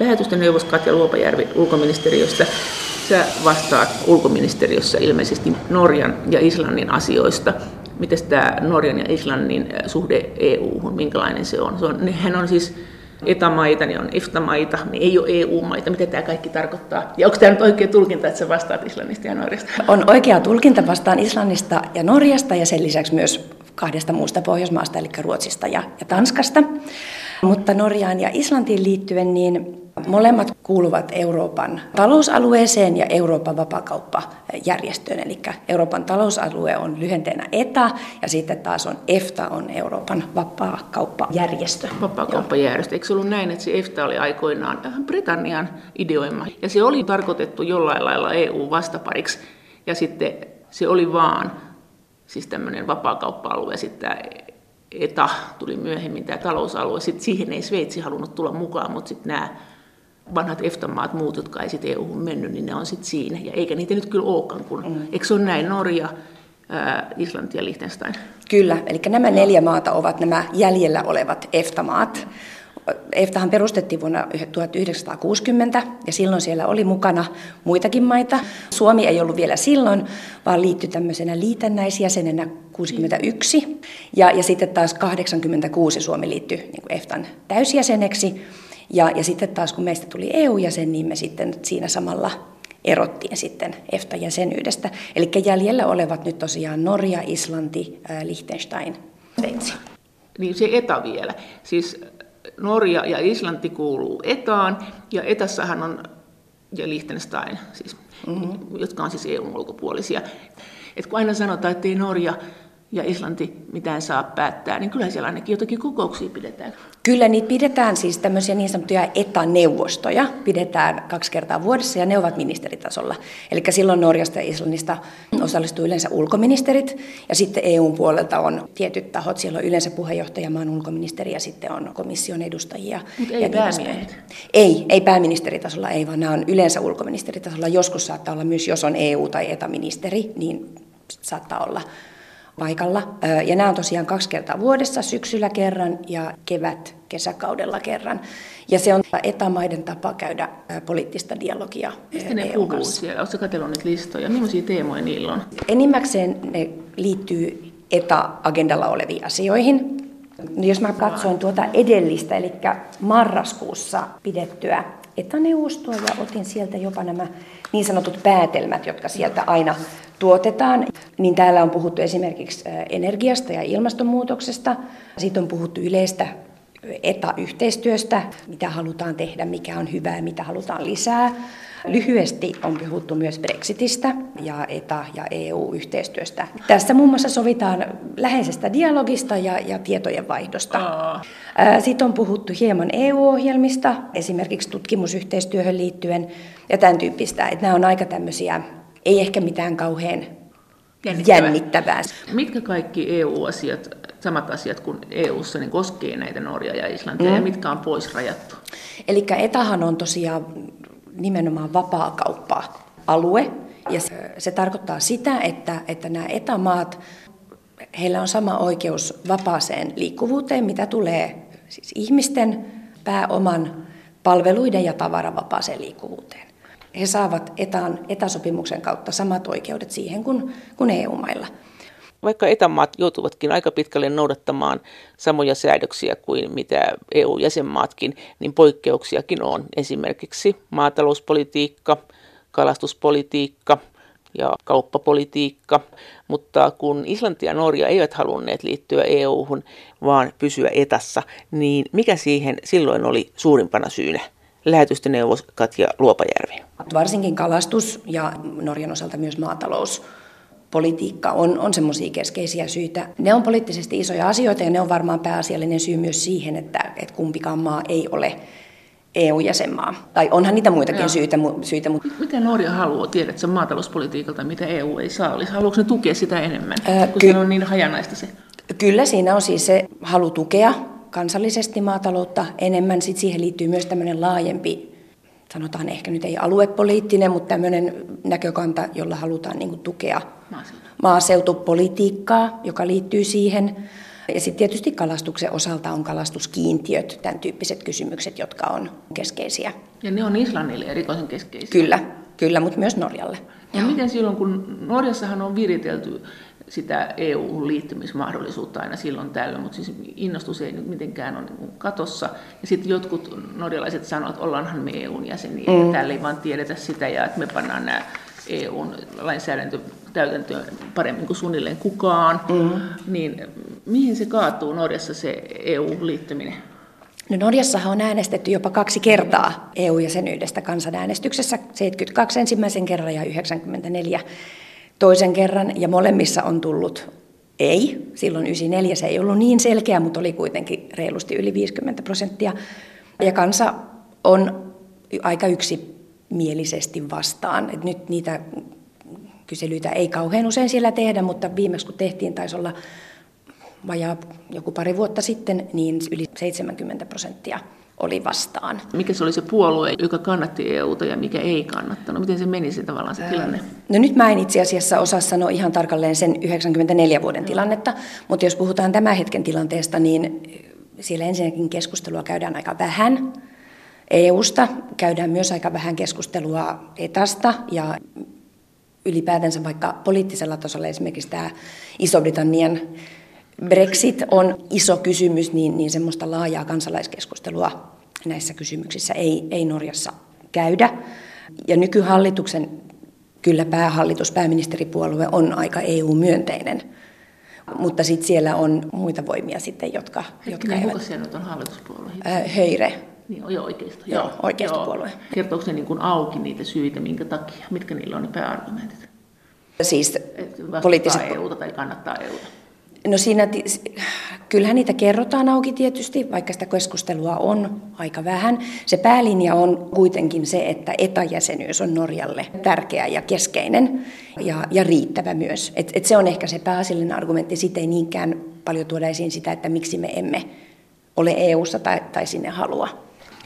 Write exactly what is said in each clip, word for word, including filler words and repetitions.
lähetystöneuvos Katja Luopajärvi ulkoministeriöstä. Sä vastaat ulkoministeriössä ilmeisesti Norjan ja Islannin asioista. Mites tämä Norjan ja Islannin suhde E U-hun, minkälainen se on? Se on nehän on siis E T A-maita, ne on E F T A-maita, ne ei ole E U-maita. Mitä tämä kaikki tarkoittaa? Ja onko tämä nyt oikea tulkinta, että sä vastaat Islannista ja Norjasta? On oikea tulkinta, vastaan Islannista ja Norjasta ja sen lisäksi myös kahdesta muusta Pohjoismaasta, eli Ruotsista ja, ja Tanskasta. Mutta Norjaan ja Islantiin liittyen, niin molemmat kuuluvat Euroopan talousalueeseen ja Euroopan vapaakauppajärjestöön, eli Euroopan talousalue on lyhenteenä E T A, ja sitten taas on E F T A on Euroopan vapaakauppajärjestö. Vapaakauppajärjestö. Eikö se ollut näin, että se E F T A oli aikoinaan Britannian ideoima, ja se oli tarkoitettu jollain lailla E U-vastapariksi, ja sitten se oli vaan siis tämmöinen vapaakauppa-alue, sitten E T A tuli myöhemmin, tämä talousalue, sitten siihen ei Sveitsi halunnut tulla mukaan, mutta sitten nämä vanhat E F T A-maat, muut, jotka ei sitten E U:hun mennyt, niin ne on sitten siinä. Ja eikä niitä nyt kyllä olekaan, kun mm. eikö se ole näin Norja, ää, Islanti ja Liechtenstein? Kyllä, eli nämä neljä maata ovat nämä jäljellä olevat E F T A-maat. E F T Ahan perustettiin vuonna tuhatyhdeksänsataakuusikymmentä, ja silloin siellä oli mukana muitakin maita. Suomi ei ollut vielä silloin, vaan liittyi tämmöisenä liitännäisjäsenenä kuusikymmentäyksi, ja, ja sitten taas kahdeksankymmentäkuusi Suomi liittyi niin kuin E F T An täysjäseneksi. Ja, ja sitten taas kun meistä tuli E U-jäsen, niin me sitten siinä samalla erottiin sitten E F T A-jäsenyydestä. Eli jäljellä olevat nyt tosiaan Norja, Islanti, Liechtenstein, Sveitsi. Niin se E T A vielä. Siis Norja ja Islanti kuuluu E T Aan, ja E T Assahan on, ja Liechtenstein, siis, mm-hmm. jotka on siis E U:n ulkopuolisia. Et kun aina sanotaan, että ei Norja ja Islanti mitään saa päättää, niin kyllä siellä ainakin jotakin kokouksia pidetään. Kyllä niitä pidetään, siis tämmöisiä niin sanottuja E T A-neuvostoja pidetään kaksi kertaa vuodessa, ja ne ovat ministeritasolla. Eli silloin Norjasta ja Islannista osallistuu yleensä ulkoministerit, ja sitten E U:n puolelta on tietyt tahot, siellä on yleensä puheenjohtajamaan ulkoministeri, ja sitten on komission edustajia. Mutta ei päämiehet? Ei, ei pääministeritasolla, ei, vaan nämä on yleensä ulkoministeritasolla. Joskus saattaa olla myös, jos on E U- tai E T A-ministeri, niin saattaa olla paikalla. Ja nämä on tosiaan kaksi kertaa vuodessa, syksyllä kerran ja kevät-kesäkaudella kerran. Ja se on E T A-maiden tapa käydä poliittista dialogia Mistä ne E U puhuu siellä? Oletko katsellut niitä listoja? Millaisia teemoja niillä on? Enimmäkseen ne liittyy E T A-agendalla oleviin asioihin. Jos mä katsoin tuota edellistä, eli marraskuussa pidettyä E T A-neuvostoa, ja otin sieltä jopa nämä niin sanotut päätelmät, jotka sieltä aina tuotetaan, niin täällä on puhuttu esimerkiksi energiasta ja ilmastonmuutoksesta. Sitten on puhuttu yleistä E T A-yhteistyöstä, mitä halutaan tehdä, mikä on hyvää, mitä halutaan lisää. Lyhyesti on puhuttu myös Brexitistä ja E T A- ja E U-yhteistyöstä. Tässä muun muassa sovitaan läheisestä dialogista ja, ja tietojen vaihdosta. Oh. Sitten on puhuttu hieman E U-ohjelmista, esimerkiksi tutkimusyhteistyöhön liittyen ja tämän tyyppistä. Että nämä on aika tämmöisiä, ei ehkä mitään kauhean jännittävää. jännittävää. Mitkä kaikki E U-asiat, samat asiat kuin E U:ssa, niin koskee näitä Norjaa ja Islantia, mm. ja mitkä on pois rajattu? Eli E T Ahan on tosiaan nimenomaan vapaakauppa-alue, ja se, se tarkoittaa sitä, että, että nämä E T A-maat, heillä on sama oikeus vapaaseen liikkuvuuteen, mitä tulee siis ihmisten, pääoman, palveluiden ja tavaran vapaaseen liikkuvuuteen. He saavat etan, etäsopimuksen kautta samat oikeudet siihen kuin, kuin E U-mailla. Vaikka etämaat joutuvatkin aika pitkälle noudattamaan samoja säädöksiä kuin mitä E U-jäsenmaatkin, niin poikkeuksiakin on. Esimerkiksi maatalouspolitiikka, kalastuspolitiikka ja kauppapolitiikka. Mutta kun Islanti ja Norja eivät halunneet liittyä E U:hun, vaan pysyä etassa, niin mikä siihen silloin oli suurimpana syynä? Lähetystöneuvos Katja Luopajärvi. Varsinkin kalastus ja Norjan osalta myös maatalouspolitiikka on, on semmoisia keskeisiä syitä. Ne on poliittisesti isoja asioita, ja ne on varmaan pääasiallinen syy myös siihen, että, että kumpikaan maa ei ole E U-jäsenmaa. Tai onhan niitä muitakin syitä, syitä. Mutta mitä Norja haluaa, tiedätkö, maatalouspolitiikalta, mitä E U ei saa olisi? Haluatko ne tukea sitä enemmän, Ää, kun ky- se on niin hajanaista se? Kyllä, siinä on siis se halu tukea kansallisesti maataloutta enemmän. Sitten siihen liittyy myös tämmöinen laajempi, sanotaan ehkä nyt ei aluepoliittinen, mutta tämmöinen näkökanta, jolla halutaan niin kuin tukea maaseutupolitiikkaa, joka liittyy siihen. Ja sitten tietysti kalastuksen osalta on kalastuskiintiöt, tämän tyyppiset kysymykset, jotka on keskeisiä. Ja ne on Islannille erikoisen keskeisiä? Kyllä, kyllä, mutta myös Norjalle. Ja miten silloin, kun Norjassahan on viritelty sitä E U-liittymismahdollisuutta aina silloin tällöin, mutta siis innostus ei nyt mitenkään ole katossa. Ja sitten jotkut norjalaiset sanovat, että ollaanhan me E U:n jäseniä, mm. ja täällä ei vaan tiedetä sitä, ja että me pannaan nämä E U-lainsäädäntö täytäntöön paremmin kuin suunnilleen kukaan. Mm. Niin mihin se kaatuu Norjassa se E U-liittyminen? No Norjassahan on äänestetty jopa kaksi kertaa E U-jäsenyydestä kansanäänestyksessä, seitsemänkymmentäkaksi ensimmäisen kerran ja yhdeksänkymmentäneljä toisen kerran, ja molemmissa on tullut ei. Silloin yhdeksänkymmentäneljä se ei ollut niin selkeä, mutta oli kuitenkin reilusti yli viisikymmentä prosenttia. Ja kansa on aika yksimielisesti vastaan. Et nyt niitä kyselyitä ei kauhean usein siellä tehdä, mutta viimeksi kun tehtiin, taisi olla vajaa joku pari vuotta sitten, niin yli seitsemänkymmentä prosenttia oli vastaan. Mikä se oli se puolue, joka kannatti E U:ta ja mikä ei kannattanut? Miten se meni se tavallaan se tilanne? No nyt mä en itse asiassa osaa sanoa ihan tarkalleen sen yhdeksänkymmentäneljä vuoden tilannetta, mutta jos puhutaan tämän hetken tilanteesta, niin siellä ensinnäkin keskustelua käydään aika vähän E U:sta, käydään myös aika vähän keskustelua ETAsta ja ylipäätänsä vaikka poliittisella tasolla esimerkiksi tämä Iso-Britannian Brexit on iso kysymys, niin, niin semmoista laajaa kansalaiskeskustelua näissä kysymyksissä ei, ei Norjassa käydä. Ja nykyhallituksen kyllä päähallitus, pääministeripuolue on aika E U-myönteinen, mutta sitten siellä on muita voimia sitten, jotka, jotka eivät. Kuka siellä nyt on hallituspuolue? Höyre. Niin, joo, oikeisto. Joo, joo oikeistopuolue. Joo. Kertooko se niin kuin auki niitä syitä, minkä takia? Mitkä niillä on ne pääargumentit? Siis poliittiset... E U:ta tai kannattaa E U:ta? No siinä, kyllähän niitä kerrotaan auki tietysti, vaikka sitä keskustelua on aika vähän. Se päälinja on kuitenkin se, että E T A-jäsenyys on Norjalle tärkeä ja keskeinen ja, ja riittävä myös. Et, et se on ehkä se pääasiallinen argumentti. Siitä ei niinkään paljon tuoda esiin sitä, että miksi me emme ole E U:ssa tai, tai sinne halua.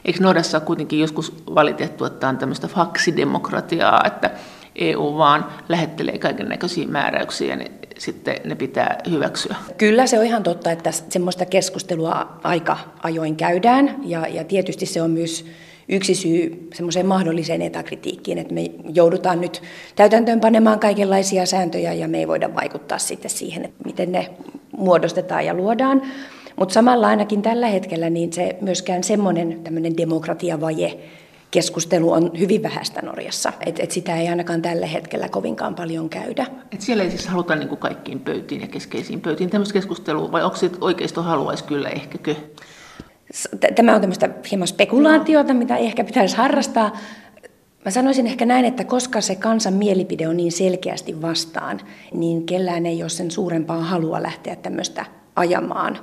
Eikö Norjassa ole kuitenkin joskus valitettu, että on tämmöistä faksidemokratiaa, että E U vaan lähettelee kaiken näköisiä määräyksiä ja ne, sitten ne pitää hyväksyä? Kyllä se on ihan totta, että semmoista keskustelua aika ajoin käydään ja, ja tietysti se on myös yksi syy semmoiseen mahdolliseen etäkritiikkiin, että me joudutaan nyt täytäntöön panemaan kaikenlaisia sääntöjä ja me ei voida vaikuttaa sitten siihen, että miten ne muodostetaan ja luodaan. Mutta samalla ainakin tällä hetkellä niin se myöskään semmoinen tämmöinen demokratiavaje keskustelu on hyvin vähäistä Norjassa, että et sitä ei ainakaan tällä hetkellä kovinkaan paljon käydä. Et siellä ei siis haluta niin kuin kaikkiin pöytiin ja keskeisiin pöytiin tämmöistä keskustelua, vai onko se oikeisto haluaisi kyllä ehkäkö? Tämä on tämmöistä hieman spekulaatiota, mitä ehkä pitäisi harrastaa. Mä sanoisin ehkä näin, että koska se kansan mielipide on niin selkeästi vastaan, niin kellään ei ole sen suurempaa halua lähteä tämmöistä ajamaan.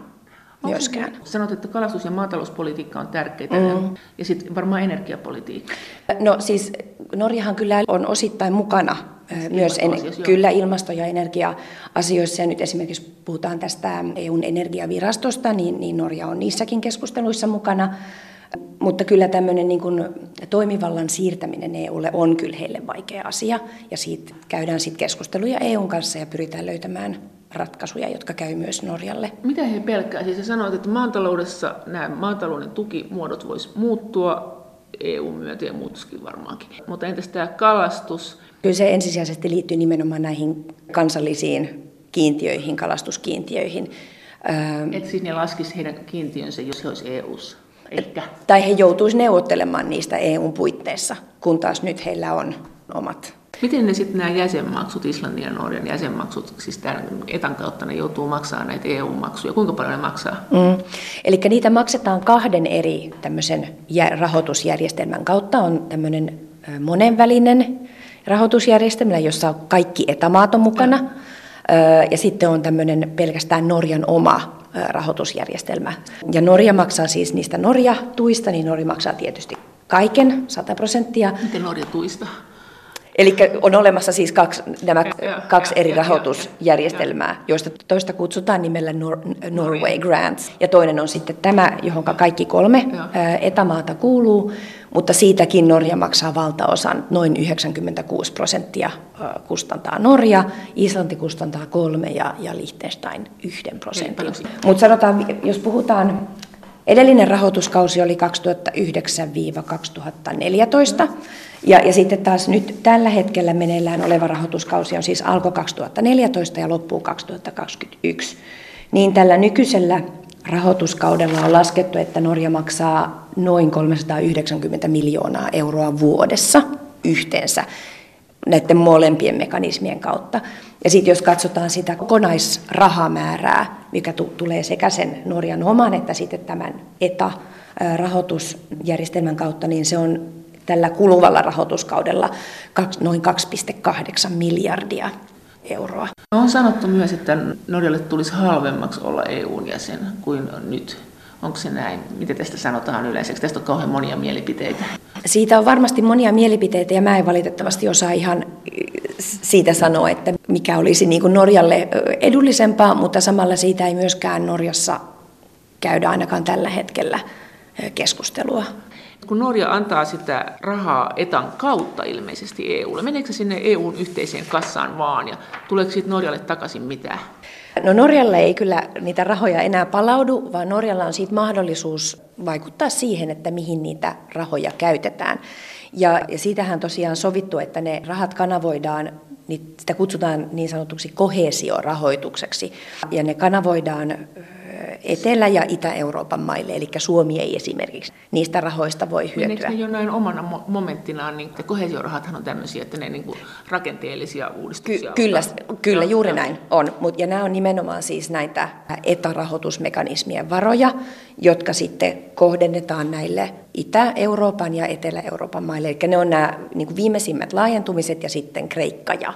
Myöskään. Sanot, että kalastus- ja maatalouspolitiikka on tärkeää mm. ja sitten varmaan energiapolitiikka. No siis Norjahan kyllä on osittain mukana sitten myös en, kyllä ilmasto- ja energia-asioissa. Ja nyt esimerkiksi puhutaan tästä E U:n energiavirastosta, niin, niin Norja on niissäkin keskusteluissa mukana. Mutta kyllä tämmöinen niin kuin toimivallan siirtäminen E U:lle on kyllä heille vaikea asia. Ja siitä käydään sitten keskusteluja E U:n kanssa ja pyritään löytämään ratkaisuja, jotka käy myös Norjalle. Mitä he pelkää? Siis sanoit, että maataloudessa nämä maatalouden tukimuodot voisivat muuttua, E U-myötä ja muutoskin varmaankin. Mutta entäs tämä kalastus? Kyllä se ensisijaisesti liittyy nimenomaan näihin kansallisiin kiintiöihin, kalastuskiintiöihin. Että siis ne laskisi heidän kiintiönsä, jos he olisivat E U:ssa? Ehkä. Tai he joutuisivat neuvottelemaan niistä E U:n puitteissa, kun taas nyt heillä on omat. Miten ne sitten nämä jäsenmaksut, Islannin ja Norjan jäsenmaksut, siis tämän etan kautta ne joutuu maksamaan näitä E U-maksuja? Kuinka paljon ne maksaa? Mm. Eli niitä maksetaan kahden eri tämmöisen rahoitusjärjestelmän kautta. On tämmöinen monenvälinen rahoitusjärjestelmä, jossa kaikki etamaat on mukana. Mm. Ja sitten on tämmöinen pelkästään Norjan oma rahoitusjärjestelmä. Ja Norja maksaa siis niistä Norja-tuista, niin Norja maksaa tietysti kaiken, sata prosenttia. Miten Norja tuista? Eli on olemassa siis kaksi, nämä kaksi eri rahoitusjärjestelmää, joista toista kutsutaan nimellä Nor- Norway Grants. Ja toinen on sitten tämä, johon kaikki kolme etämaata kuuluu, mutta siitäkin Norja maksaa valtaosan. Noin yhdeksänkymmentäkuusi prosenttia kustantaa Norja, Islanti kustantaa kolme ja, ja Liechtenstein yhden prosentin. Mutta sanotaan, jos puhutaan... Edellinen rahoituskausi oli kaksituhattayhdeksän–kaksituhattaneljätoista ja, ja sitten taas nyt tällä hetkellä meneillään oleva rahoituskausi on siis alkoi kaksituhattaneljätoista ja loppuu kaksituhattakaksikymmentäyksi. Niin tällä nykyisellä rahoituskaudella on laskettu, että Norja maksaa noin kolmesataayhdeksänkymmentä miljoonaa euroa vuodessa yhteensä näiden molempien mekanismien kautta. Ja sitten jos katsotaan sitä kokonaisrahamäärää, mikä t- tulee sekä sen Norjan oman että sitten tämän E T A-rahoitusjärjestelmän kautta, niin se on tällä kuluvalla rahoituskaudella kaks, noin kaksi pilkku kahdeksan miljardia euroa. On sanottu myös, että Norjalle tulisi halvemmaksi olla E U:n jäsen kuin nyt. Onko se näin? Miten tästä sanotaan yleensä? Tästä on kauhean monia mielipiteitä. Siitä on varmasti monia mielipiteitä ja mä en valitettavasti osaa ihan siitä sanoa, että mikä olisi niin kuin Norjalle edullisempaa, mutta samalla siitä ei myöskään Norjassa käydä ainakaan tällä hetkellä keskustelua. Kun Norja antaa sitä rahaa etan kautta ilmeisesti E U:lle, meneekö se sinne E U:n yhteiseen kassaan vaan ja tuleeko siitä Norjalle takaisin mitään? No Norjalle ei kyllä niitä rahoja enää palaudu, vaan Norjalla on siitä mahdollisuus vaikuttaa siihen, että mihin niitä rahoja käytetään. Ja, ja siitähän tosiaan sovittu, että ne rahat kanavoidaan, niin sitä kutsutaan niin sanotuksi koheesiorahoitukseksi. Ja ne kanavoidaan Etelä- ja Itä-Euroopan maille, eli Suomi ei esimerkiksi niistä rahoista voi hyötyä. Eikö ne jonain omana momenttinaan, niin koheesiorahathan on tämmöisiä, että ne niin kuin rakenteellisia uudistuksia? Ky- kyllä, kyllä, juuri näin on. Mut, ja nämä on nimenomaan siis näitä etärahoitusmekanismien varoja, jotka sitten kohdennetaan näille Itä-Euroopan ja Etelä-Euroopan maille. Eli ne on nämä niin kuin viimeisimmät laajentumiset ja sitten Kreikka ja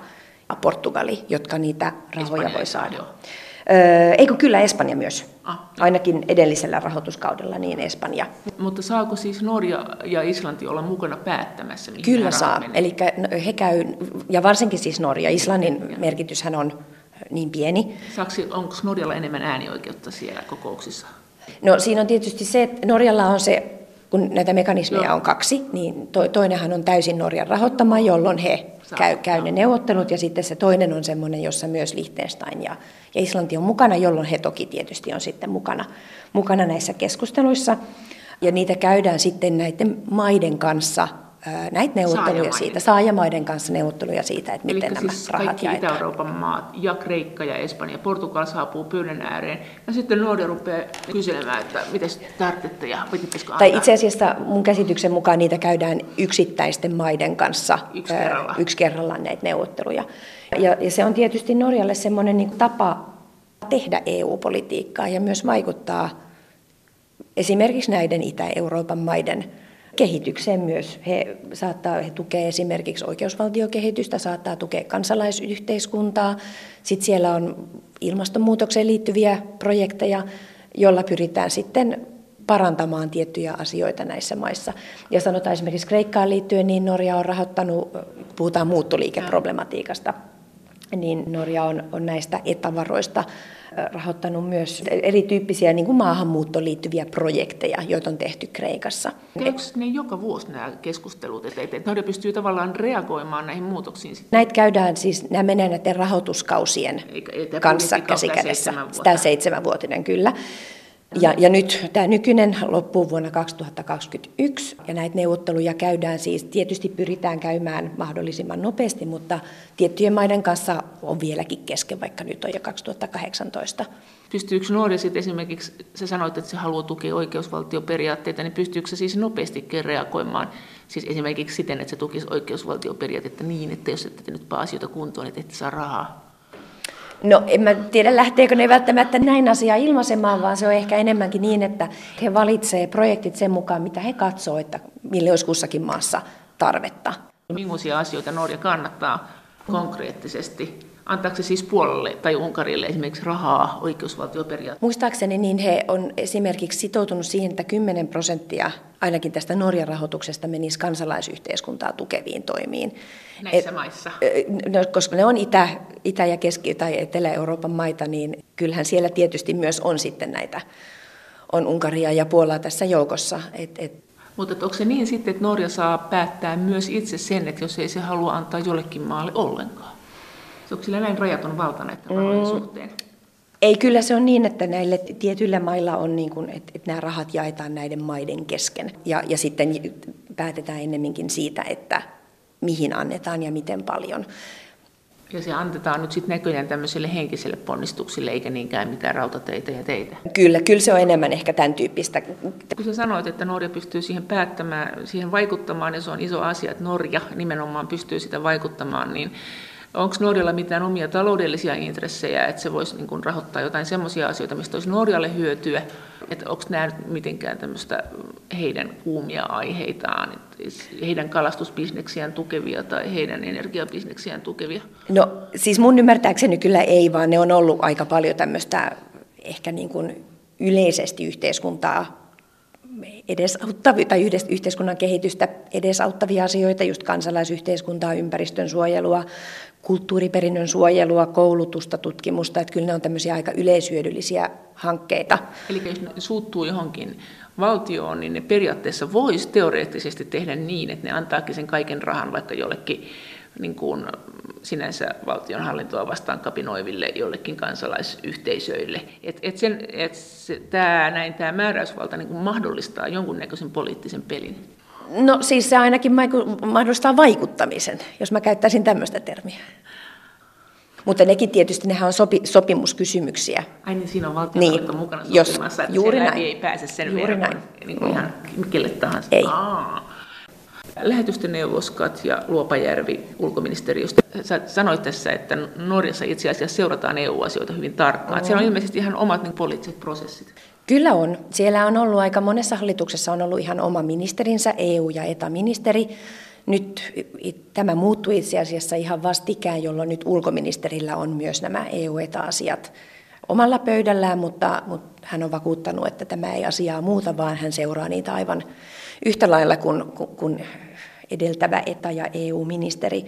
Portugali, jotka niitä rahoja Espanja voi saada. Joo. Eikö kyllä Espanja myös, ainakin edellisellä rahoituskaudella niin Espanja. Mutta saako siis Norja ja Islanti olla mukana päättämässä? Kyllä saa, eli he käy, ja varsinkin siis Norja, Islannin merkityshän on niin pieni. Saksi, onko Norjalla enemmän äänioikeutta siellä kokouksissa? No siinä on tietysti se, että Norjalla on se, kun näitä mekanismeja Joo. on kaksi, niin to, toinenhan on täysin Norjan rahoittama, jolloin he käy, käy ne neuvottelut, ja sitten se toinen on semmoinen, jossa myös Liechtenstein ja, ja Islanti on mukana, jolloin he toki tietysti on sitten mukana, mukana näissä keskusteluissa, ja niitä käydään sitten näiden maiden kanssa, näitä neuvotteluja saajamaiden. siitä, saajamaiden kanssa neuvotteluja siitä, että miten Elikkä nämä siis rahat jaetaan. Kaikki Itä-Euroopan maat ja Kreikka ja Espanja ja Portugal saapuu pöydän ääreen ja sitten Norja rupeaa kyselemään, että miten tarvitsette ja pitäisikö antaa. Tai itse asiassa mun käsityksen mukaan niitä käydään yksittäisten maiden kanssa yksi kerrallaan, yksi kerrallaan näitä neuvotteluja. Ja, ja se on tietysti Norjalle semmoinen niin kuin tapa tehdä E U-politiikkaa ja myös vaikuttaa esimerkiksi näiden Itä-Euroopan maiden kehitykseen myös. He saattaa he tukea esimerkiksi oikeusvaltiokehitystä, saattaa tukea kansalaisyhteiskuntaa. Sitten siellä on ilmastonmuutokseen liittyviä projekteja, joilla pyritään sitten parantamaan tiettyjä asioita näissä maissa. Ja sanotaan esimerkiksi Kreikkaan liittyen, niin Norja on rahoittanut, puhutaan muuttoliikeproblematiikasta, niin Norja on, on näistä etävaroista rahoittanut myös erityyppisiä niin kuin maahanmuuttoon liittyviä projekteja, joita on tehty Kreikassa. Onko ne joka vuosi nämä keskustelut, että Norja pystyy tavallaan reagoimaan näihin muutoksiin? Näitä käydään siis, nämä menee näiden rahoituskausien Eikä, kanssa käsikädessä. Tämä seitsemänvuotinen kyllä. Ja, ja nyt tämä nykyinen loppuu vuonna kaksituhattakaksikymmentäyksi ja näitä neuvotteluja käydään siis, tietysti pyritään käymään mahdollisimman nopeasti, mutta tiettyjen maiden kanssa on vieläkin kesken, vaikka nyt on jo kaksituhattakahdeksantoista. Pystyykö Norja sitten esimerkiksi, sä sanoit, että se haluaa tukea oikeusvaltioperiaatteita, niin pystyykö se siis nopeastikin reagoimaan, siis esimerkiksi siten, että se tukisi oikeusvaltioperiaatteita niin, että jos ette nyt paa asioita kuntoon, että ette saa rahaa? No en mä tiedä, lähteekö ne välttämättä näin asiaa ilmaisemaan, vaan se on ehkä enemmänkin niin, että he valitsevat projektit sen mukaan, mitä he katsoo, että mille olisi kussakin maassa tarvetta. Millaisia asioita Norja kannattaa konkreettisesti Antaako se siis Puolalle tai Unkarille esimerkiksi rahaa oikeusvaltioperiaatteessa? Muistaakseni niin he on esimerkiksi sitoutunut siihen, että kymmenen prosenttia ainakin tästä Norjan rahoituksesta menisi kansalaisyhteiskuntaa tukeviin toimiin. Näissä Et, maissa? No, koska ne on Itä, Itä- ja Keski- tai Etelä-Euroopan maita, niin kyllähän siellä tietysti myös on sitten näitä, on Unkaria ja Puolaa tässä joukossa. Et, et, Mutta onko se niin sitten, että Norja saa päättää myös itse sen, että jos ei se halua antaa jollekin maalle ollenkaan? Onko sillä näin rajaton valta näiden varojen suhteen? Mm, ei, kyllä se on niin, että näille tietyillä mailla on niin kuin, että, että nämä rahat jaetaan näiden maiden kesken. Ja, ja sitten päätetään ennemminkin siitä, että mihin annetaan ja miten paljon. Ja se annetaan nyt sitten näköjään tämmöiselle henkiselle ponnistuksille, eikä niinkään mitään rautateitä ja teitä. Kyllä, kyllä se on enemmän ehkä tämän tyyppistä. Kun sä sanoit, että Norja pystyy siihen päättämään, siihen vaikuttamaan, ja se on iso asia, että Norja nimenomaan pystyy sitä vaikuttamaan, niin onko Norjalla mitään omia taloudellisia intressejä, että se voisi niin kun rahoittaa jotain semmoisia asioita, mistä olisi Norjalle hyötyä? Että onko nämä nyt mitenkään tämmöistä heidän kuumia aiheitaan, heidän kalastusbisneksiään tukevia tai heidän energiabisneksiään tukevia? No siis mun ymmärtääkseni kyllä ei, vaan ne on ollut aika paljon tämmöistä ehkä niin kuin yleisesti yhteiskuntaa edesauttavia tai yhteiskunnan kehitystä edesauttavia asioita, just kansalaisyhteiskuntaa, ympäristön suojelua, kulttuuriperinnön suojelua, koulutusta, tutkimusta, että kyllä ne on tämmöisiä aika yleishyödyllisiä hankkeita. Eli jos ne suuttuu johonkin valtioon, niin ne periaatteessa voisi teoreettisesti tehdä niin, että ne antaakin sen kaiken rahan vaikka jollekin niin kuin sinänsä valtionhallintoa vastaan kapinoiville jollekin kansalaisyhteisöille. Et, et sen, et se, tää, näin, tää määräysvalta niin kuin mahdollistaa jonkunnäköisen poliittisen pelin. No siis se ainakin mahdollistaa vaikuttamisen, jos mä käyttäisin tämmöistä termiä. Mutta nekin tietysti, nehän on sopi, sopimuskysymyksiä. Ai niin, siinä on valtionhallinto niin, mukana sopimassa, että juuri näin. Ei pääse sen juuri verran niin kuin ihan kelle tahansa. Ei. Aa. Lähetystöneuvos Katja Luopajärvi ulkoministeriöstä. Sä sanoit tässä, että Norjassa itse asiassa seurataan E U-asioita hyvin tarkkaan. Mm. Siellä on ilmeisesti ihan omat niin, poliittiset prosessit. Kyllä on. Siellä on ollut aika monessa hallituksessa on ollut ihan oma ministerinsä, E U- ja E T A-ministeri. Nyt tämä muuttui itse asiassa ihan vastikään, jolloin nyt ulkoministerillä on myös nämä E U-E T A-asiat omalla pöydällään, mutta, mutta hän on vakuuttanut, että tämä ei asiaa muuta, vaan hän seuraa niitä aivan yhtä lailla kuin, kuin edeltävä E T A- ja E U-ministeri.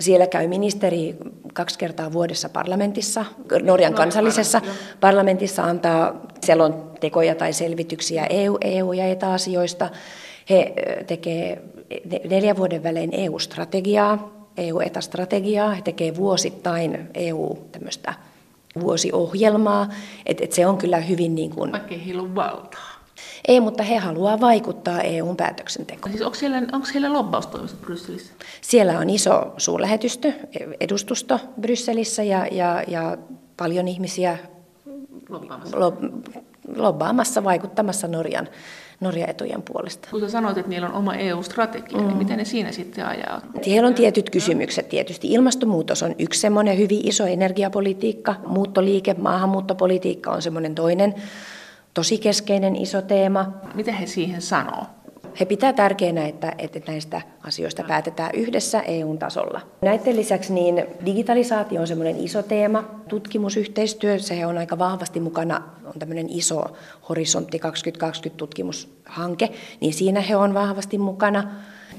Siellä käy ministeri kaksi kertaa vuodessa parlamentissa, Norjan kansallisessa parlamentissa, antaa selontekoja tai selvityksiä E U-, E U- ja E T A-asioista. He tekevät neljän vuoden välein E U-strategiaa, E U-E T A-strategiaa, he tekevät vuosittain E U-tämmöistä vuosiohjelmaa, että et se on kyllä hyvin niin kuin... Vaikka heillä on valtaa. Ei, mutta he haluaa vaikuttaa E U:n päätöksentekoon. Siis onko siellä, onko siellä lobbaustoimisto Brysselissä? Siellä on iso suurlähetystö, edustusto Brysselissä ja, ja, ja paljon ihmisiä lobbaamassa, lob, lobbaamassa vaikuttamassa Norjan, Norjan etujen puolesta. Kun sä sanoit, että niillä on oma E U-strategia, mm. niin mitä ne siinä sitten ajaa? Heillä on tietyt kysymykset tietysti. Ilmastonmuutos on yksi semmoinen hyvin iso energiapolitiikka, muuttoliike, maahanmuuttopolitiikka on semmoinen toinen. Tosi keskeinen iso teema. Mitä he siihen sanoo? He pitää tärkeänä, että, että näistä asioista päätetään yhdessä E U-tasolla. Näiden lisäksi niin digitalisaatio on semmoinen iso teema. Tutkimusyhteistyö, se on aika vahvasti mukana, on tämmöinen iso Horisontti kaksituhattakaksikymmentä tutkimushanke, niin siinä he on vahvasti mukana.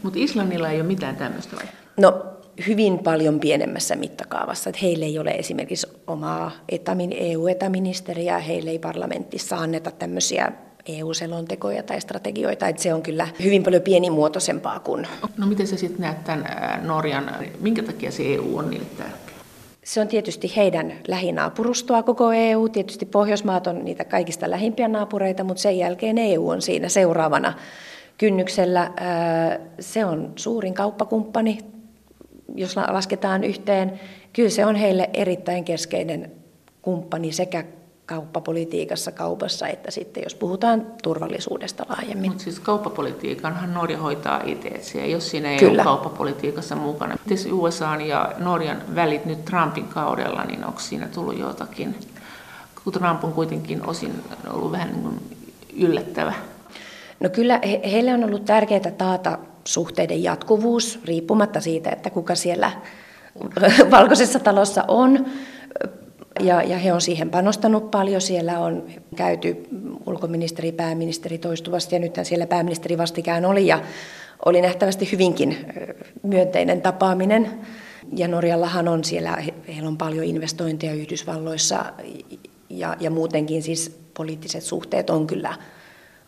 Mutta Islannilla ei ole mitään tämmöistä vai? No hyvin paljon pienemmässä mittakaavassa. Että heillä ei ole esimerkiksi omaa E U-etäministeriä, heillä ei parlamentissa anneta tämmöisiä E U-selontekoja tai strategioita, että se on kyllä hyvin paljon pienimuotoisempaa kuin... No miten sä sitten näet tämän Norjan, minkä takia se E U on niille tärkeä? Se on tietysti heidän lähinaapurustoa koko E U, tietysti Pohjoismaat on niitä kaikista lähimpiä naapureita, mutta sen jälkeen E U on siinä seuraavana kynnyksellä. Se on suurin kauppakumppani, jos lasketaan yhteen. Kyllä se on heille erittäin keskeinen kumppani sekä kauppapolitiikassa, kaupassa, että sitten jos puhutaan turvallisuudesta laajemmin. Mutta siis kauppapolitiikanhan Norja hoitaa itse, jos siinä ei Kyllä. ole kauppapolitiikassa mukana. Miten U S A:n ja Norjan välit nyt Trumpin kaudella, niin onko siinä tullut jotakin? Kun Trump on kuitenkin osin ollut vähän yllättävä. No kyllä he, heille on ollut tärkeää taata suhteiden jatkuvuus riippumatta siitä, että kuka siellä Valkoisessa talossa on, ja, ja he on siihen panostanut paljon. Siellä on käyty ulkoministeri, pääministeri toistuvasti, ja nythän siellä pääministeri vastikään oli, ja oli nähtävästi hyvinkin myönteinen tapaaminen. Ja Norjallahan on siellä, heillä on paljon investointeja Yhdysvalloissa, ja, ja muutenkin siis poliittiset suhteet on kyllä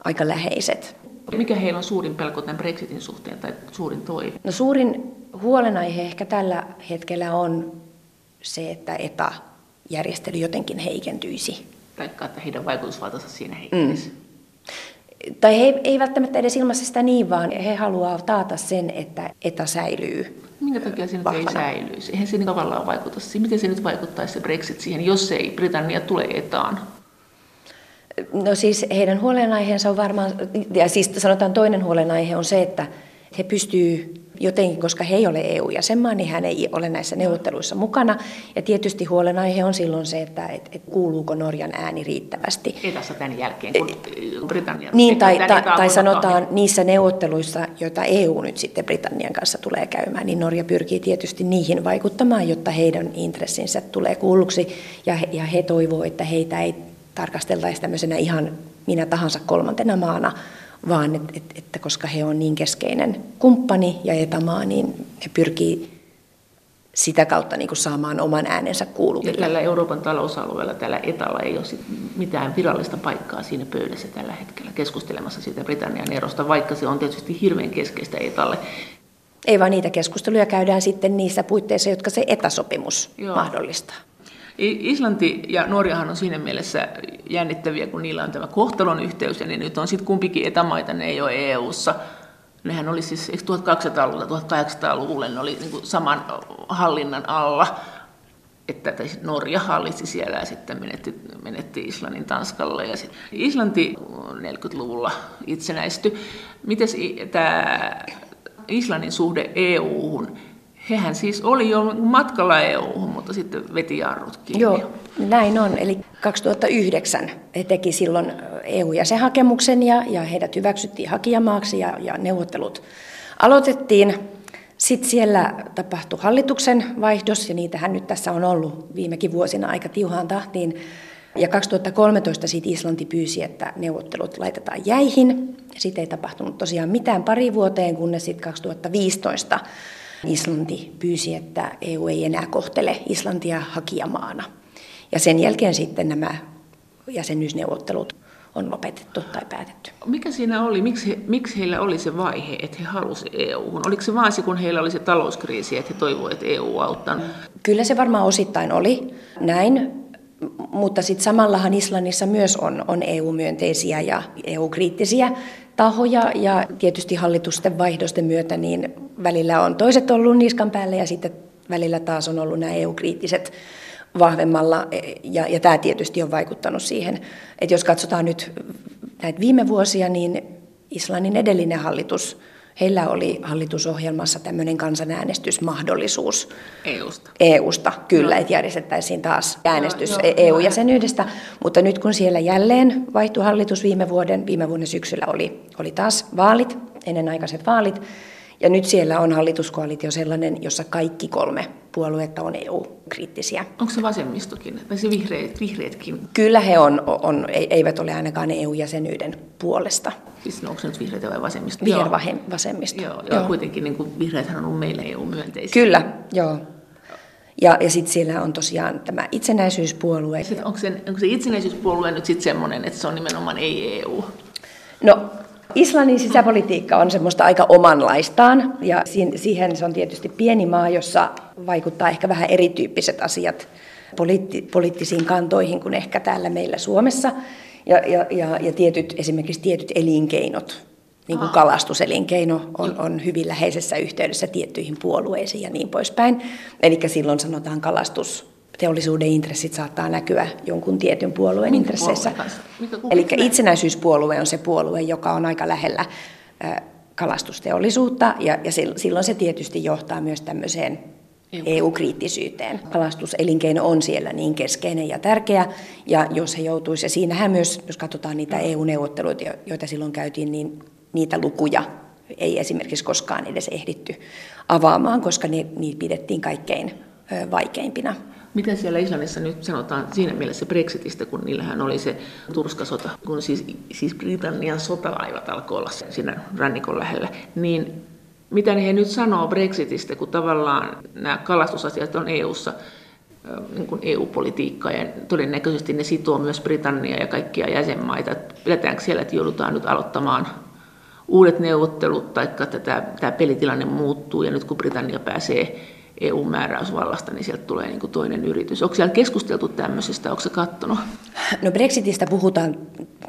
aika läheiset. Mikä heillä on suurin pelko tämän Brexitin suhteen tai suurin toive? No suurin huolenaihe ehkä tällä hetkellä on se, että E T A-järjestely jotenkin heikentyisi. Taikka, että heidän vaikutusvaltansa siinä heikentyisi. Mm. Tai he ei välttämättä edes ilmaista sitä niin, vaan he haluaa taata sen, että E T A säilyy. Minkä takia se nyt vahvana ei säilyisi? Eihän se niin tavallaan vaikuta siihen. Miten se nyt vaikuttaisi se Brexit siihen, jos ei Britannia tule E T A:an? No siis heidän huolenaiheensa on varmaan, ja siis sanotaan toinen huolenaihe on se, että he pystyy jotenkin, koska he ei ole E U-jäsenmaa, niin hän ei ole näissä neuvotteluissa mukana. Ja tietysti huolenaihe on silloin se, että et, et kuuluuko Norjan ääni riittävästi. Ei tässä tämän jälkeen, kun Britannia... Niin, tai, tai, tai sanotaan niissä neuvotteluissa, joita E U nyt sitten Britannian kanssa tulee käymään, niin Norja pyrkii tietysti niihin vaikuttamaan, jotta heidän intressinsä tulee kuulluksi. Ja he, ja he toivoo, että heitä ei tarkasteltaisiin tämmöisenä ihan minä tahansa kolmantena maana, vaan että et, et, koska he on niin keskeinen kumppani ja etämaa, niin he pyrkii sitä kautta niin kuin saamaan oman äänensä kuuluville. Ja tällä Euroopan talousalueella, tällä etalla ei ole mitään virallista paikkaa siinä pöydässä tällä hetkellä keskustelemassa siitä Britannian erosta, vaikka se on tietysti hirveän keskeistä etalle. Ei vaan niitä keskusteluja käydään sitten niissä puitteissa, jotka se etäsopimus Joo. mahdollistaa. Islanti ja Norjahan on siinä mielessä jännittäviä, kun niillä on tämä kohtalon yhteys, ja niin nyt on sitten kumpikin etämaita, ne ei ole E U:ssa. Nehän oli siis tuhatkaksisataaluvulta, tuhatkahdeksansataaluvulla ne oli niin kuin saman hallinnan alla, että Norja hallitsi siellä ja sitten menetti, menetti Islannin Tanskalle. Ja sit Islanti neljäkymmentäluvulla itsenäistyi. Mites tämä Islannin suhde E U:hun? Hehän siis oli jo matkalla E U:hun, mutta sitten veti jarrut kiinni. Joo, näin on. Eli kaksituhattayhdeksän he teki silloin E U-jäsenhakemuksen ja, ja heidät hyväksyttiin hakijamaaksi ja, ja neuvottelut aloitettiin. Sitten siellä tapahtui hallituksen vaihdos ja niitähän nyt tässä on ollut viimekin vuosina aika tiuhaan tahtiin. Ja kaksituhattakolmetoista siitä Islanti pyysi, että neuvottelut laitetaan jäihin. Siitä ei tapahtunut tosiaan mitään pari vuoteen, kunnes sitten kaksituhattaviisitoista Islanti pyysi, että E U ei enää kohtele Islantia hakijamaana. Ja sen jälkeen sitten nämä jäsenyysneuvottelut on lopetettu tai päätetty. Mikä siinä oli? Miksi, he, miksi heillä oli se vaihe, että he halusivat E U:hun? Oliko se vain se, kun heillä oli se talouskriisi, että he toivoivat, että E U auttaa? Kyllä se varmaan osittain oli näin, mutta sitten samallahan Islannissa myös on, on E U-myönteisiä ja E U-kriittisiä tahoja, ja tietysti hallitusten vaihdosten myötä niin välillä on toiset ollut niskan päällä ja sitten välillä taas on ollut nämä E U-kriittiset vahvemmalla, ja, ja tämä tietysti on vaikuttanut siihen, että jos katsotaan nyt näitä viime vuosia, niin Islannin edellinen hallitus, heillä oli hallitusohjelmassa tämmöinen kansanäänestysmahdollisuus E U:sta. E U:sta, kyllä, no. että järjestettäisiin taas äänestys no, E U-jäsenyydestä, no. mutta nyt kun siellä jälleen vaihtui hallitus viime vuoden, viime vuoden syksyllä oli, oli taas vaalit, ennenaikaiset vaalit, ja nyt siellä on hallituskoalitio sellainen, jossa kaikki kolme puoluetta on E U-kriittisiä. Onko se vasemmistokin, vai se vihreät, vihreätkin? Kyllä he on, on, eivät ole ainakaan E U-jäsenyyden puolesta. Siis onko se nyt vihreät vai vasemmisto? Vihervasemmisto. Joo, joo, joo. Kuitenkin niin vihreäthän on meillä E U-myönteisiä. Kyllä, joo. Ja, ja sitten siellä on tosiaan tämä itsenäisyyspuolue. Sitten onko, se, onko se itsenäisyyspuolue nyt sitten semmoinen, että se on nimenomaan ei-E U? No... Islannin sisäpolitiikka on semmoista aika omanlaistaan, ja siihen se on tietysti pieni maa, jossa vaikuttaa ehkä vähän erityyppiset asiat poliitti, poliittisiin kantoihin kuin ehkä täällä meillä Suomessa, ja, ja, ja, ja tietyt, esimerkiksi tietyt elinkeinot, niin kuin kalastuselinkeino on, on hyvin läheisessä yhteydessä tiettyihin puolueisiin ja niin poispäin, eli silloin sanotaan kalastus. Teollisuuden intressit saattaa näkyä jonkun tietyn puolueen Minkä intresseissä. Eli itsenäisyyspuolue on se puolue, joka on aika lähellä kalastusteollisuutta, ja, ja silloin se tietysti johtaa myös tämmöiseen E U-kriittisyyteen. Kalastuselinkeino on siellä niin keskeinen ja tärkeä, ja jos he joutuisi, ja siinähän myös, jos katsotaan niitä E U-neuvotteluita, joita silloin käytiin, niin niitä lukuja, ei esimerkiksi koskaan edes ehditty avaamaan, koska ne, niitä pidettiin kaikkein vaikeimpina. Miten siellä Islannissa nyt sanotaan siinä mielessä Brexitistä, kun niillähän oli se Turskasota, kun siis, siis Britannian sotalaivat alkoi olla siinä rannikon lähellä, niin mitä he nyt sanoo Brexitistä, kun tavallaan nämä kalastusasiat on E U:ssa niin E U-politiikkaa ja todennäköisesti ne sitoo myös Britannia ja kaikkia jäsenmaita. Pidetäänkö siellä, että joudutaan nyt aloittamaan uudet neuvottelut, taikka tämä, tämä pelitilanne muuttuu ja nyt kun Britannia pääsee E U-määräysvallasta, niin sieltä tulee niin kuin toinen yritys. Onko siellä keskusteltu tämmöisestä? Onko se kattonut? No Brexitistä puhutaan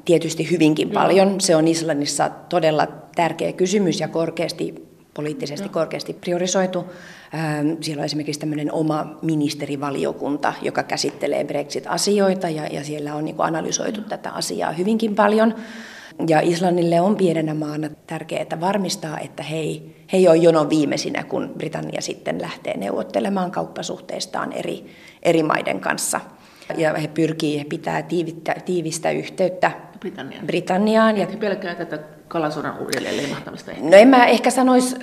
tietysti hyvinkin Joo. paljon. Se on Islannissa todella tärkeä kysymys ja korkeasti, poliittisesti Joo. korkeasti priorisoitu. Siellä on esimerkiksi tämmöinen oma ministerivaliokunta, joka käsittelee Brexit-asioita ja, ja siellä on niin kuin analysoitu tätä asiaa hyvinkin paljon. Ja Islannille on pienenä maana tärkeää varmistaa, että he ei, he ei ole jonon viimeisinä, kun Britannia sitten lähtee neuvottelemaan kauppasuhteistaan eri, eri maiden kanssa. Ja he pyrkii, he pitää tiivittä, tiivistä yhteyttä Britanniaan. Britanniaan ja he pelkää tätä kalasodan uudelleen leimahtamista. No en mä ehkä sanoisi,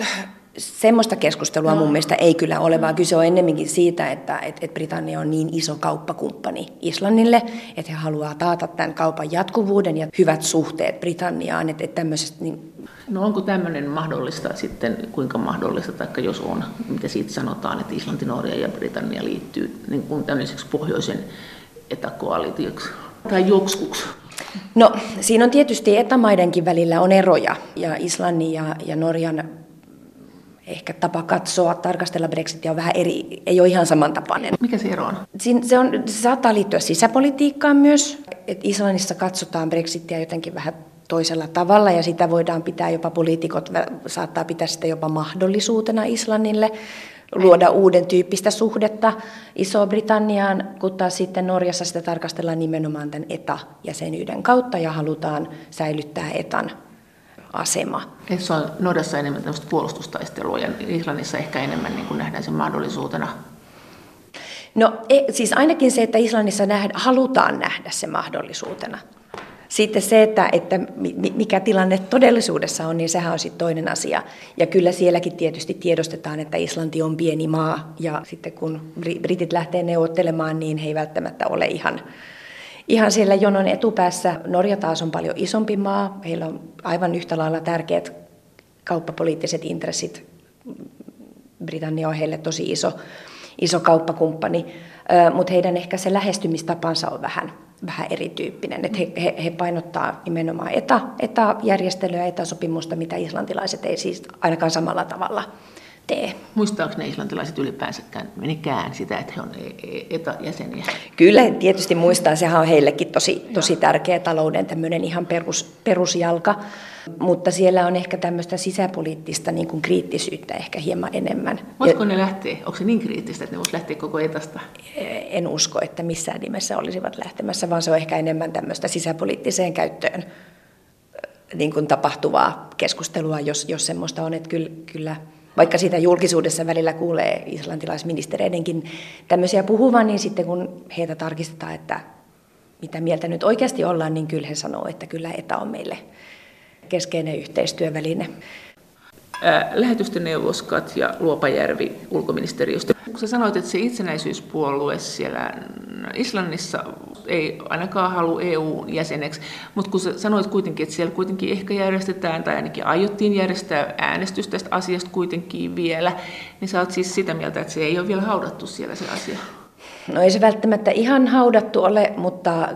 semmoista keskustelua mun mielestä ei kyllä ole, vaan kyse on ennemminkin siitä, että, että Britannia on niin iso kauppakumppani Islannille, että he haluaa taata tämän kaupan jatkuvuuden ja hyvät suhteet Britanniaan. Että, että tämmöisestä, niin... No onko tämmöinen mahdollista sitten, kuinka mahdollista, taikka jos on, mitä siitä sanotaan, että Islanti, Norja ja Britannia liittyy niin kuin tämmöiseksi pohjoisen etäkoalitioksi tai jokskuksi? No siinä on tietysti etämaidenkin välillä on eroja ja Islannin ja, ja Norjan ehkä tapa katsoa, tarkastella Brexitia on vähän eri, ei ole ihan samantapainen. Mikä se ero on? Siin, se on? Se saattaa liittyä sisäpolitiikkaan myös. Et Islannissa katsotaan Brexitia jotenkin vähän toisella tavalla ja sitä voidaan pitää jopa, poliitikot saattaa pitää sitä jopa mahdollisuutena Islannille luoda uuden tyyppistä suhdetta Iso-Britanniaan, kun taas sitten Norjassa sitä tarkastellaan nimenomaan tämän E T A-jäsenyyden kautta ja halutaan säilyttää E T An asema. Se on Norjassa enemmän tämmöistä puolustustaistelua ja Islannissa ehkä enemmän niin kuin nähdään sen mahdollisuutena? No e, siis ainakin se, että Islannissa nähdä, halutaan nähdä se mahdollisuutena. Sitten se, että, että mikä tilanne todellisuudessa on, niin sehän on sitten toinen asia. Ja kyllä sielläkin tietysti tiedostetaan, että Islanti on pieni maa ja sitten kun britit lähtee neuvottelemaan, niin he ei välttämättä ole ihan... Ihan siellä jonon etupäässä. Norja taas on paljon isompi maa. Heillä on aivan yhtä lailla tärkeät kauppapoliittiset intressit. Britannia on heille tosi iso, iso kauppakumppani, mutta heidän ehkä se lähestymistapansa on vähän, vähän erityyppinen. Et he, he, he painottaa nimenomaan etä, etäjärjestelyä, etäsopimusta, mitä islantilaiset ei siis ainakaan samalla tavalla tee. Muistaako ne islantilaiset ylipäänsäkään menikään sitä, että he on etäjäseniä? Kyllä, tietysti muistaa. Sehän on heillekin tosi, tosi tärkeä talouden tämmöinen ihan perus, perusjalka, mutta siellä on ehkä tämmöistä sisäpoliittista niin kuin kriittisyyttä ehkä hieman enemmän. Voisiko ne lähteä? Onko se niin kriittistä, että ne voisivat lähteä koko etasta? En usko, että missään nimessä olisivat lähtemässä, vaan se on ehkä enemmän tämmöistä sisäpoliittiseen käyttöön niin kuin tapahtuvaa keskustelua, jos, jos semmoista on, että kyllä... kyllä vaikka siitä julkisuudessa välillä kuulee islantilaisministereidenkin tämmöisiä puhuvan, niin sitten kun heitä tarkistetaan, että mitä mieltä nyt oikeasti ollaan, niin kyllä he sanoo, että kyllä E T A on meille keskeinen yhteistyöväline. Lähetystöneuvos Katja Luopajärvi ulkoministeriöstä. Kun sä sanoit, että se itsenäisyyspuolue siellä Islannissa ei ainakaan halua E U-jäseneksi, mutta kun sä sanoit kuitenkin, että siellä kuitenkin ehkä järjestetään tai ainakin aiottiin järjestää äänestys tästä asiasta kuitenkin vielä, niin sä oot siis sitä mieltä, että se ei ole vielä haudattu siellä se asia? No ei se välttämättä ihan haudattu ole, mutta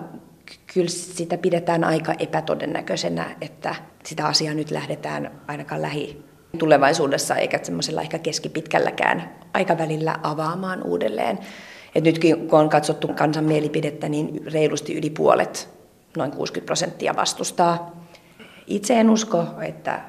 kyllä sitä pidetään aika epätodennäköisenä, että sitä asiaa nyt lähdetään ainakaan lähi tulevaisuudessa eikä semmoisella ehkä keskipitkälläkään aikavälillä avaamaan uudelleen. Et nytkin kun on katsottu kansan mielipidettä, niin reilusti yli puolet, noin kuusikymmentä prosenttia vastustaa. Itse en usko, että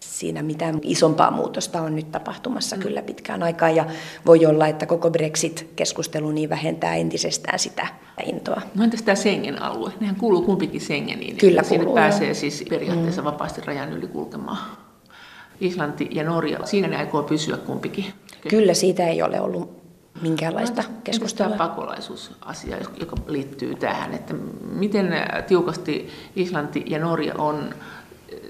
siinä mitään isompaa muutosta on nyt tapahtumassa mm. kyllä pitkään aikaan ja voi olla, että koko Brexit-keskustelu niin vähentää entisestään sitä intoa. No entäs tämä Schengen-alue? Nehän kuuluu kumpikin Schengeniin. Kyllä kuuluu. Siinä pääsee siis periaatteessa mm. vapaasti rajan yli kulkemaan. Islanti ja Norja, siinä ne aikoo pysyä kumpikin. Kyllä, siitä ei ole ollut minkäänlaista keskustelua. Tämä pakolaisuusasia, joka liittyy tähän, että miten tiukasti Islanti ja Norja on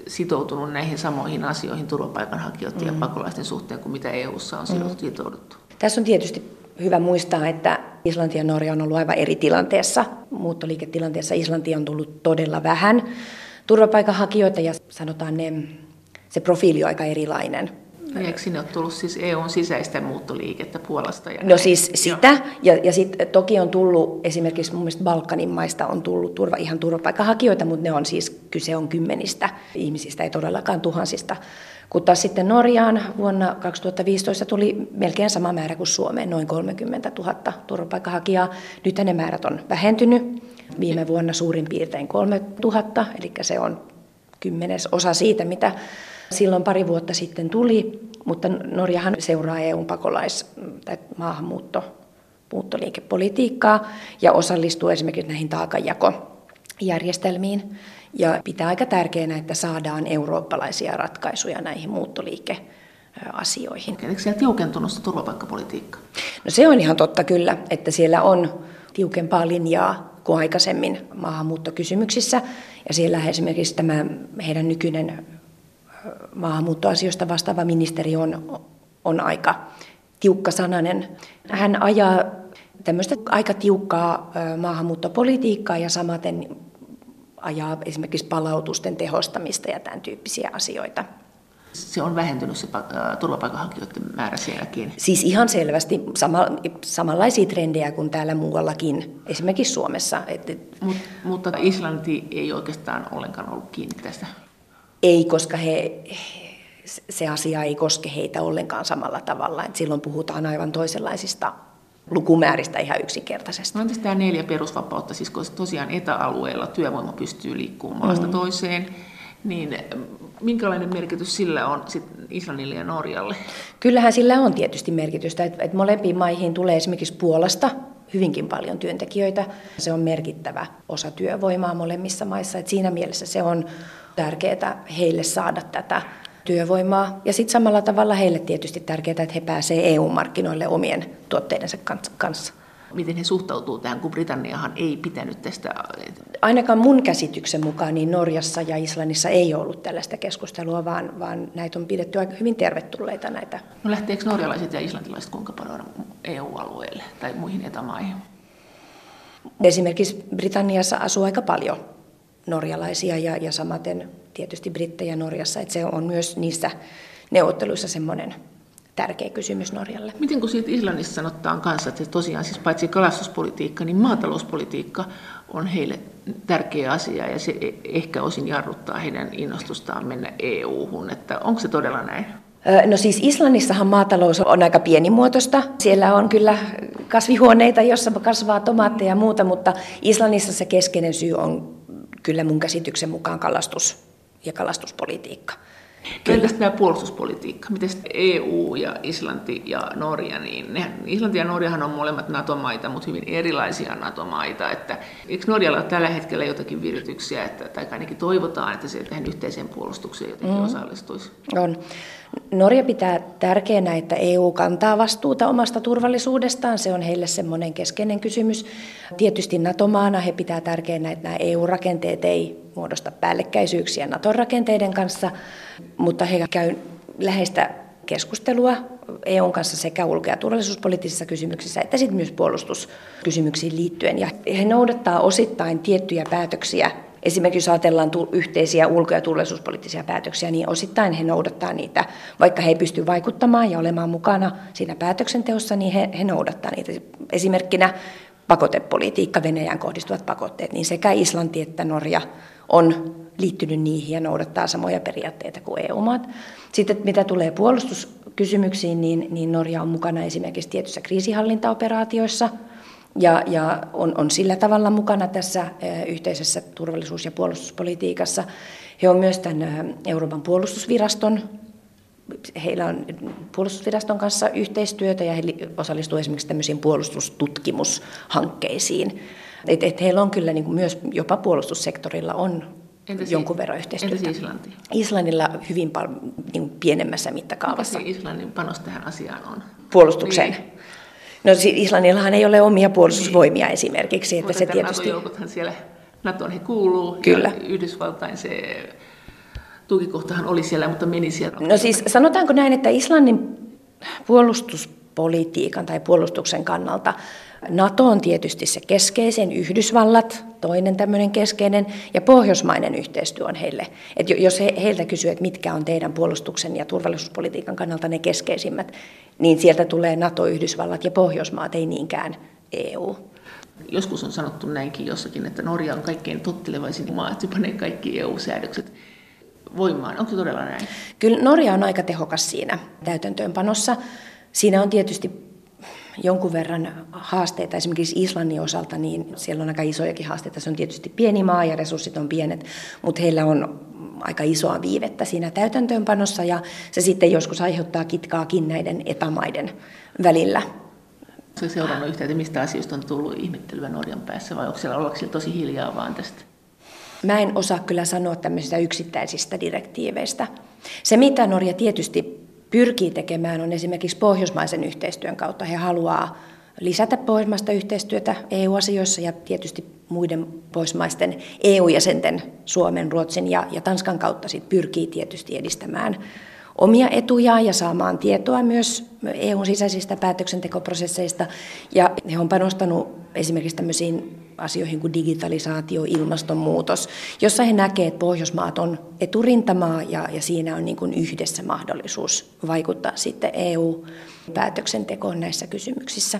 sitoutunut näihin samoihin asioihin turvapaikanhakijoiden mm. ja pakolaisten suhteen kuin mitä E U:ssa on mm. sitouduttu. Tässä on tietysti hyvä muistaa, että Islanti ja Norja on ollut aivan eri tilanteessa. Muuttoliiketilanteessa Islanti on tullut todella vähän turvapaikanhakijoita ja sanotaan ne, se profiili on aika erilainen. No, eikö sinne ole tullut siis E U:n sisäistä muuttoliikettä Puolasta? Ja no siis sitä, ja, ja sitten toki on tullut esimerkiksi mun mielestä Balkanin maista on tullut turva, ihan turvapaikanhakijoita, mutta ne on siis, kyse on kymmenistä ihmisistä, ei todellakaan tuhansista. Kun taas sitten Norjaan vuonna kaksituhattaviisitoista tuli melkein sama määrä kuin Suomeen, noin kolmekymmentätuhatta turvapaikanhakijaa. Nyt ne määrät on vähentynyt, viime vuonna suurin piirtein kolmetuhatta, eli se on kymmenes osa siitä, mitä silloin pari vuotta sitten tuli, mutta Norjahan seuraa E U:n pakolais- tai maahanmuuttoliikepolitiikkaa ja osallistuu esimerkiksi näihin taakanjakojärjestelmiin ja pitää aika tärkeänä, että saadaan eurooppalaisia ratkaisuja näihin muuttoliikeasioihin. Eikö siellä tiukentunut se turvapaikkapolitiikka? No se on ihan totta kyllä, että siellä on tiukempaa linjaa kuin aikaisemmin maahanmuuttokysymyksissä ja siellä esimerkiksi tämä heidän nykyinen maahanmuuttoasioista vastaava ministeri on, on aika tiukkasanainen. Hän ajaa tämmöistä aika tiukkaa maahanmuuttopolitiikkaa ja samaten ajaa esimerkiksi palautusten tehostamista ja tämän tyyppisiä asioita. Se on vähentynyt se turvapaikanhakijoiden määrä sielläkin? Siis ihan selvästi sama, samanlaisia trendejä kuin täällä muuallakin, esimerkiksi Suomessa. Mut, mutta Islanti ei oikeastaan ollenkaan ollut kiinni tästä? Ei, koska he, se asia ei koske heitä ollenkaan samalla tavalla. Et silloin puhutaan aivan toisenlaisista lukumääristä ihan yksinkertaisesti. No, entäs tämä neljä perusvapautta, siis kun tosiaan etäalueella työvoima pystyy liikkumaan maasta mm-hmm. toiseen, niin minkälainen merkitys sillä on sit Islannille ja Norjalle? Kyllähän sillä on tietysti merkitystä, että et molempiin maihin tulee esimerkiksi Puolasta hyvinkin paljon työntekijöitä. Se on merkittävä osa työvoimaa molemmissa maissa, että siinä mielessä se on tärkeää heille saada tätä työvoimaa. Ja sitten samalla tavalla heille tietysti tärkeää, että he pääsevät E U-markkinoille omien tuotteidensa kanssa. Miten he suhtautuu tähän, kun Britanniahan ei pitänyt tästä? Ainakaan mun käsityksen mukaan niin Norjassa ja Islannissa ei ollut tällaista keskustelua, vaan, vaan näitä on pidetty aika hyvin tervetulleita näitä. No lähteekö norjalaiset ja islantilaiset kuinka paljon E U-alueelle tai muihin etämaihin? Esimerkiksi Britanniassa asuu aika paljon norjalaisia ja, ja samaten tietysti brittejä Norjassa, että se on myös niissä neuvotteluissa semmoinen tärkeä kysymys Norjalle. Miten kun siitä Islannissa sanotaan kanssa, että tosiaan siis paitsi kalastuspolitiikka, niin maatalouspolitiikka on heille tärkeä asia ja se ehkä osin jarruttaa heidän innostustaan mennä E U:hun, että onko se todella näin? No siis Islannissahan maatalous on aika pienimuotoista. Siellä on kyllä kasvihuoneita, jossa kasvaa tomaatteja ja muuta, mutta Islannissa se keskeinen syy on kyllä mun käsityksen mukaan kalastus ja kalastuspolitiikka. Entäs tämä puolustuspolitiikka? Miten E U ja Islanti ja Norja, niin ne, Islanti ja Norjahan on molemmat NATO-maita, mutta hyvin erilaisia NATO-maita. Että, eikö Norjalla ole tällä hetkellä jotakin virityksiä, että, tai ainakin toivotaan, että se tähän yhteiseen puolustukseen jotenkin mm. osallistuisi? On. Norja pitää tärkeänä, että E U kantaa vastuuta omasta turvallisuudestaan. Se on heille semmoinen keskeinen kysymys. Tietysti NATO-maana he pitää tärkeänä, että nämä E U-rakenteet ei muodosta päällekkäisyyksiä NATO-rakenteiden kanssa, mutta he käyvät läheistä keskustelua E U:n kanssa sekä ulko- ja turvallisuuspoliittisissa kysymyksissä että sitten myös puolustuskysymyksiin liittyen. Ja he noudattaa osittain tiettyjä päätöksiä. Esimerkiksi jos ajatellaan yhteisiä ulko- ja turvallisuuspoliittisia päätöksiä, niin osittain he noudattaa niitä. Vaikka he ei pysty vaikuttamaan ja olemaan mukana siinä päätöksenteossa, niin he, he noudattaa niitä. Esimerkkinä pakotepolitiikka, Venäjään kohdistuvat pakotteet, niin sekä Islanti että Norja on liittynyt niihin ja noudattaa samoja periaatteita kuin E U-maat. Sitten mitä tulee puolustuskysymyksiin, niin, niin Norja on mukana esimerkiksi tietyissä kriisinhallintaoperaatioissa, Ja, ja on, on sillä tavalla mukana tässä yhteisessä turvallisuus- ja puolustuspolitiikassa. He on myös tämän Euroopan puolustusviraston, heillä on puolustusviraston kanssa yhteistyötä ja he osallistuvat esimerkiksi tämmöisiin puolustustutkimushankkeisiin. Et, et heillä on kyllä niin kuin myös jopa puolustussektorilla on entäs jonkun verran yhteistyötä. Entäs Islanti? Islannilla hyvin paljon niin pienemmässä mittakaavassa. Mikä se Islannin panos tähän asiaan on? Puolustukseen. Niin. No Islannillahan ei ole omia puolustusvoimia niin esimerkiksi, että mutta se tietysti... Mutta joukothan siellä NATOon he kuuluu. Kyllä. Ja Yhdysvaltain se tukikohtahan oli siellä, mutta meni siellä. No siis sanotaanko näin, että Islannin puolustuspolitiikan tai puolustuksen kannalta NATO on tietysti se keskeisin, Yhdysvallat, toinen tämmöinen keskeinen, ja pohjoismainen yhteistyö on heille. Et jos he, heiltä kysyy, että mitkä on teidän puolustuksen ja turvallisuuspolitiikan kannalta ne keskeisimmät, niin sieltä tulee NATO, Yhdysvallat ja Pohjoismaat, ei niinkään E U. Joskus on sanottu näinkin jossakin, että Norja on kaikkein tottelevaisin maa, että se panee kaikki E U-säädökset voimaan. Onko se todella näin? Kyllä Norja on aika tehokas siinä täytäntöönpanossa. Siinä on tietysti jonkun verran haasteita, esimerkiksi Islannin osalta, niin siellä on aika isojakin haasteita. Se on tietysti pieni maa ja resurssit on pienet, mutta heillä on aika isoa viivettä siinä täytäntöönpanossa ja se sitten joskus aiheuttaa kitkaakin näiden etämaiden välillä. Onko seurannut yhtään, että mistä asioista on tullut ihmettelyä Norjan päässä vai onko siellä ollakseen tosi hiljaa vaan tästä? Mä en osaa kyllä sanoa tämmöisistä yksittäisistä direktiiveistä. Se mitä Norja tietysti pyrkii tekemään on esimerkiksi pohjoismaisen yhteistyön kautta. He haluaa lisätä pohjoismaista yhteistyötä E U-asioissa ja tietysti muiden pohjoismaisten E U-jäsenten Suomen, Ruotsin ja, ja Tanskan kautta sit pyrkii tietysti edistämään omia etujaan ja saamaan tietoa myös E U:n sisäisistä päätöksentekoprosesseista. Ja he on panostanut esimerkiksi tämmöisiin asioihin kuin digitalisaatio, ilmastonmuutos, jossa he näkevät, että Pohjoismaat on eturintamaa ja, ja siinä on niin kuin yhdessä mahdollisuus vaikuttaa sitten E U-päätöksentekoon näissä kysymyksissä.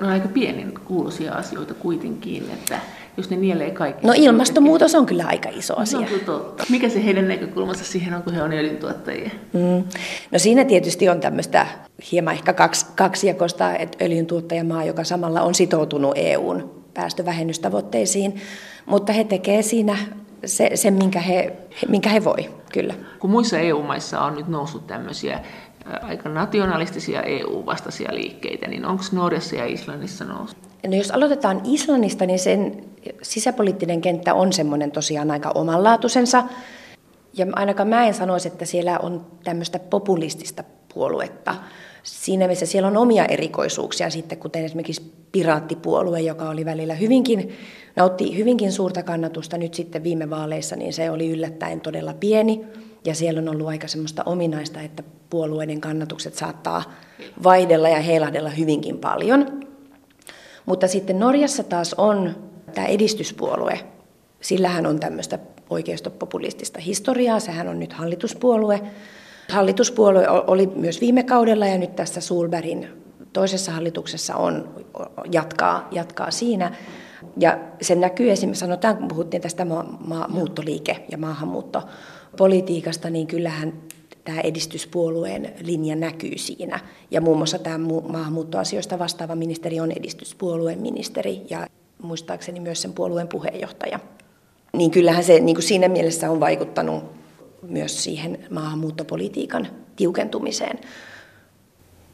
No aika pienen kuuluisia asioita kuitenkin, että jos ne nielee kaikki. No ilmastonmuutos on kyllä aika iso asia. No, se on kyllä totta. Mikä se heidän näkökulmansa siihen on, kun he on öljyntuottajia? Mm. No siinä tietysti on tämmöistä hieman ehkä kaksi, kaksijakosta, että öljyntuottajamaa, joka samalla on sitoutunut E U:n päästövähennystavoitteisiin, mutta he tekevät siinä se, sen, minkä he, minkä he voi, kyllä. Kun muissa E U-maissa on nyt noussut tämmöisiä aika nationalistisia E U-vastaisia liikkeitä, niin onko Norjassa ja Islannissa noussut? No jos aloitetaan Islannista, niin sen sisäpoliittinen kenttä on semmoinen tosiaan aika omanlaatuisensa. Ja ainakaan mä en sanoisi, että siellä on tämmöistä populistista puoluetta. Siinä missä siellä on omia erikoisuuksia sitten, kuten esimerkiksi Piraattipuolue, joka oli välillä hyvinkin, nautti hyvinkin suurta kannatusta nyt sitten viime vaaleissa, niin se oli yllättäen todella pieni. Ja siellä on ollut aika semmoista ominaista, että puolueiden kannatukset saattaa vaihdella ja heilahdella hyvinkin paljon. Mutta sitten Norjassa taas on tämä edistyspuolue. Sillähän on tämmöistä oikeistopopulistista historiaa, sehän on nyt hallituspuolue. Hallituspuolue oli myös viime kaudella ja nyt tässä Solbergin toisessa hallituksessa on, jatkaa, jatkaa siinä. Ja se näkyy esimerkiksi, sanotaan kun puhuttiin tästä ma- ma- muuttoliike- ja maahanmuuttopolitiikasta, niin kyllähän tämä edistyspuolueen linja näkyy siinä. Ja muun muassa tämä maahanmuuttoasioista vastaava ministeri on edistyspuolueen ministeri ja muistaakseni myös sen puolueen puheenjohtaja. Niin kyllähän se niin kuin siinä mielessä on vaikuttanut myös siihen maahanmuuttopolitiikan tiukentumiseen.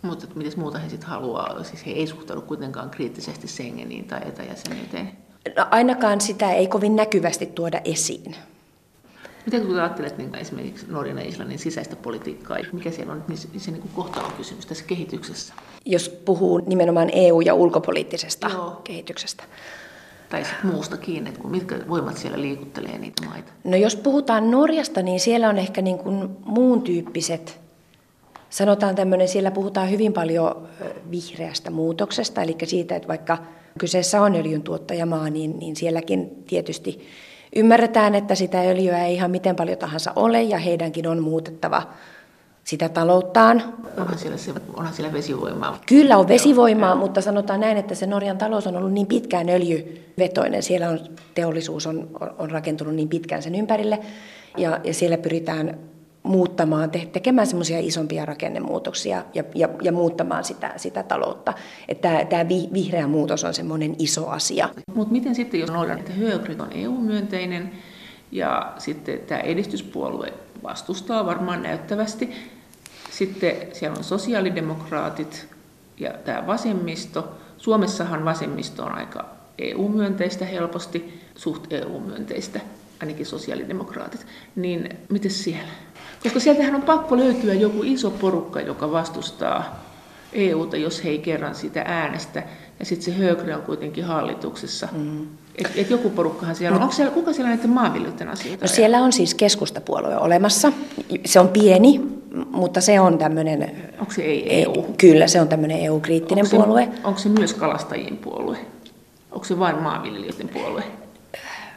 Mutta mitäs muuta he sitten haluaa? Siis he ei suhtaudu kuitenkaan kriittisesti Schengeniin tai etäjäsenyyteen? No ainakaan sitä ei kovin näkyvästi tuoda esiin. Miten kun ajattelet niin esimerkiksi Norjan ja Islannin sisäistä politiikkaa, mikä siellä on niin se niin kohtalon kysymys tässä kehityksessä? Jos puhuu nimenomaan E U- ja ulkopoliittisesta Joo. kehityksestä. Tai sitten muustakin, että mitkä voimat siellä liikuttelee niitä maita? No jos puhutaan Norjasta, niin siellä on ehkä niin kuin muun tyyppiset, sanotaan tämmöinen, siellä puhutaan hyvin paljon vihreästä muutoksesta, eli siitä, että vaikka kyseessä on öljyntuottajamaa, niin, niin sielläkin tietysti ymmärretään, että sitä öljyä ei ihan miten paljon tahansa ole, ja heidänkin on muutettava sitä talouttaan. Onhan siellä, onhan siellä vesivoimaa. Kyllä on vesivoimaa, mutta sanotaan näin, että se Norjan talous on ollut niin pitkään öljyvetoinen. Siellä on, teollisuus on, on rakentunut niin pitkään sen ympärille ja, ja siellä pyritään muuttamaan, te, tekemään semmoisia isompia rakennemuutoksia ja, ja, ja muuttamaan sitä, sitä taloutta. Että tämä vihreä muutos on semmoinen iso asia. Mutta miten sitten, jos Norjan, että Högri on E U-myönteinen ja sitten tämä edistyspuolue vastustaa varmaan näyttävästi. Sitten siellä on sosiaalidemokraatit ja tämä vasemmisto. Suomessahan vasemmisto on aika E U-myönteistä helposti, suht E U-myönteistä, ainakin sosiaalidemokraatit. Niin miten siellä? Koska sieltähän on pakko löytyä joku iso porukka, joka vastustaa E U:ta, jos he ei kerran sitä äänestä. Ja sitten se Högri on kuitenkin hallituksessa. Mm. Et, et joku porukkahan siellä on. Onko siellä, kuka siellä näiden maanviljelijöiden asioita? No siellä on siis keskustapuolue olemassa. Se on pieni, mutta se on tämmöinen... Onko se ei E U? Kyllä, se on tämmöinen E U-kriittinen onko se, puolue. Onko se myös kalastajien puolue? Onko se vain maanviljelijöiden puolue?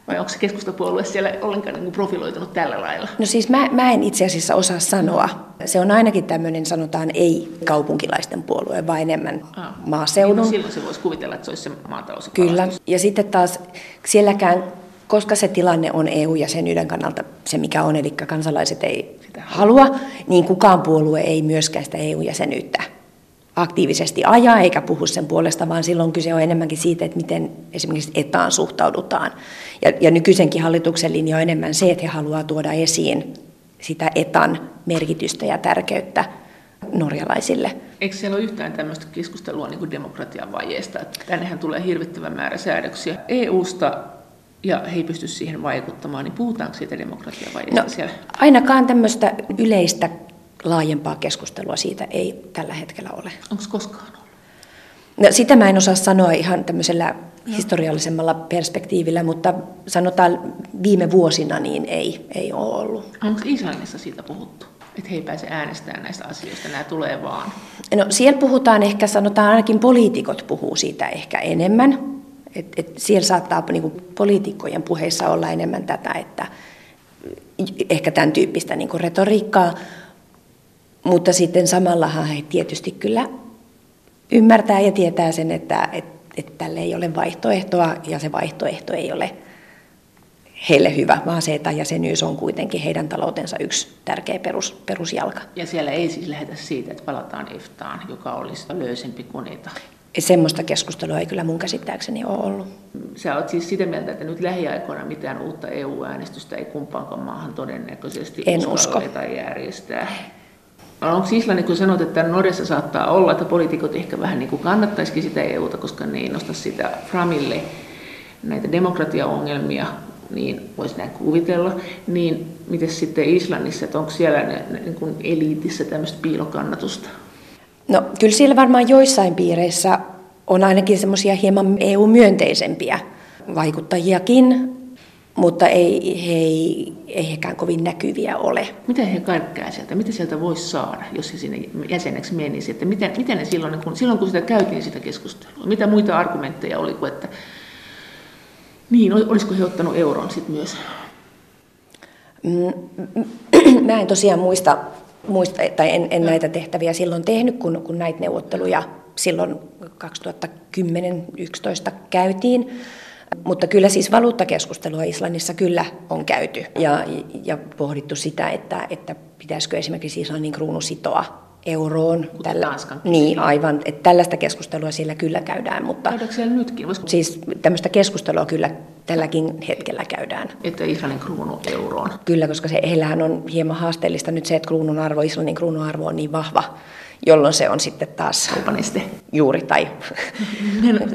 Vai onko se keskustapuolue siellä ollenkaan niin kuin profiloitunut tällä lailla? No siis mä, mä en itse asiassa osaa sanoa. Se on ainakin tämmöinen, sanotaan ei-kaupunkilaisten puolue, vaan enemmän ah. maaseudun. Niin, no silloin se voisi kuvitella, että se olisi se maatalous. Kyllä. Ja sitten taas sielläkään, koska se tilanne on E U-jäsenyyden kannalta se mikä on, eli kansalaiset ei sitä halua, niin kukaan puolue ei myöskään sitä E U-jäsenyyttä aktiivisesti ajaa eikä puhu sen puolesta, vaan silloin kyse on enemmänkin siitä, että miten esimerkiksi etaan suhtaudutaan. Ja, ja nykyisenkin hallituksen linja on enemmän se, että he haluaa tuoda esiin sitä etan merkitystä ja tärkeyttä norjalaisille. Eikö siellä ole yhtään tämmöistä keskustelua niin kuin demokratian vajeesta? Tännehän tulee hirvittävä määrä säädöksiä E U:sta ja he ei pysty siihen vaikuttamaan, niin puhutaanko siitä demokratian vajeesta no, siellä? Ainakaan tämmöistä yleistä laajempaa keskustelua siitä ei tällä hetkellä ole. Onko koskaan ollut? No, sitä mä en osaa sanoa ihan tämmöisellä no. historiallisemmalla perspektiivillä, mutta sanotaan viime vuosina niin ei, ei ole ollut. Onko Islannissa siitä puhuttu, että he ei pääse äänestämään näistä asioista, nämä tulee vaan? No siellä puhutaan ehkä, sanotaan ainakin poliitikot puhuu siitä ehkä enemmän. Et, et siellä saattaa niin kuin poliitikkojen puheissa olla enemmän tätä, että ehkä tämän tyyppistä niin kuin retoriikkaa. Mutta sitten samallahan he tietysti kyllä ymmärtää ja tietää sen, että, että, että tälle ei ole vaihtoehtoa ja se vaihtoehto ei ole heille hyvä, vaan se etäjäsenyys on kuitenkin heidän taloutensa yksi tärkeä perus, perusjalka. Ja siellä ei siis lähdetä siitä, että palataan EFTAan, joka olisi löysempi kuin ETA. Semmoista keskustelua ei kyllä mun käsittääkseni ole ollut. Sä oot siis sitä mieltä, että nyt lähiaikoina mitään uutta E U-äänestystä ei kumpaankaan maahan todennäköisesti uskalleta järjestää. Onko Islannin, kun sanot, että Norjassa saattaa olla, että poliitikot ehkä vähän niin kuin kannattaisikin sitä E U:ta, koska ne ei nosta sitä framille näitä demokratiaongelmia, niin voisi näin kuvitella, niin miten sitten Islannissa, että onko siellä niin kuin eliitissä tämmöistä piilokannatusta? No kyllä siellä varmaan joissain piireissä on ainakin semmoisia hieman E U-myönteisempiä vaikuttajiakin, mutta ei, ei, ei hekään kovin näkyviä ole. Miten he kaikkea sieltä? Mitä sieltä voisi saada, jos he sinne jäseneksi menisi? Että miten, miten ne silloin, kun, silloin, kun sitä käytiin sitä keskustelua? Mitä muita argumentteja oli kuin, että niin, olisiko he ottanut euron sitten myös? Mä en tosiaan muista, muista tai en, en näitä tehtäviä silloin tehnyt, kun, kun näitä neuvotteluja silloin kaksituhattakymmenen yksitoista käytiin. Mutta kyllä siis valuuttakeskustelua Islannissa kyllä on käyty ja, ja pohdittu sitä, että, että pitäisikö esimerkiksi Islannin kruunu sitoa euroon. Tällä, niin, aivan. Että tällaista keskustelua siellä kyllä käydään. Mutta käydäänkö siellä nytkin? Voisiko... Siis tämmöistä keskustelua kyllä tälläkin hetkellä käydään. Että Islannin kruunu euroon? Kyllä, koska se, heillähän on hieman haasteellista nyt se, että kruunun arvo, Islannin kruunun arvo on niin vahva, jolloin se on sitten taas Albaniste. Juuri tai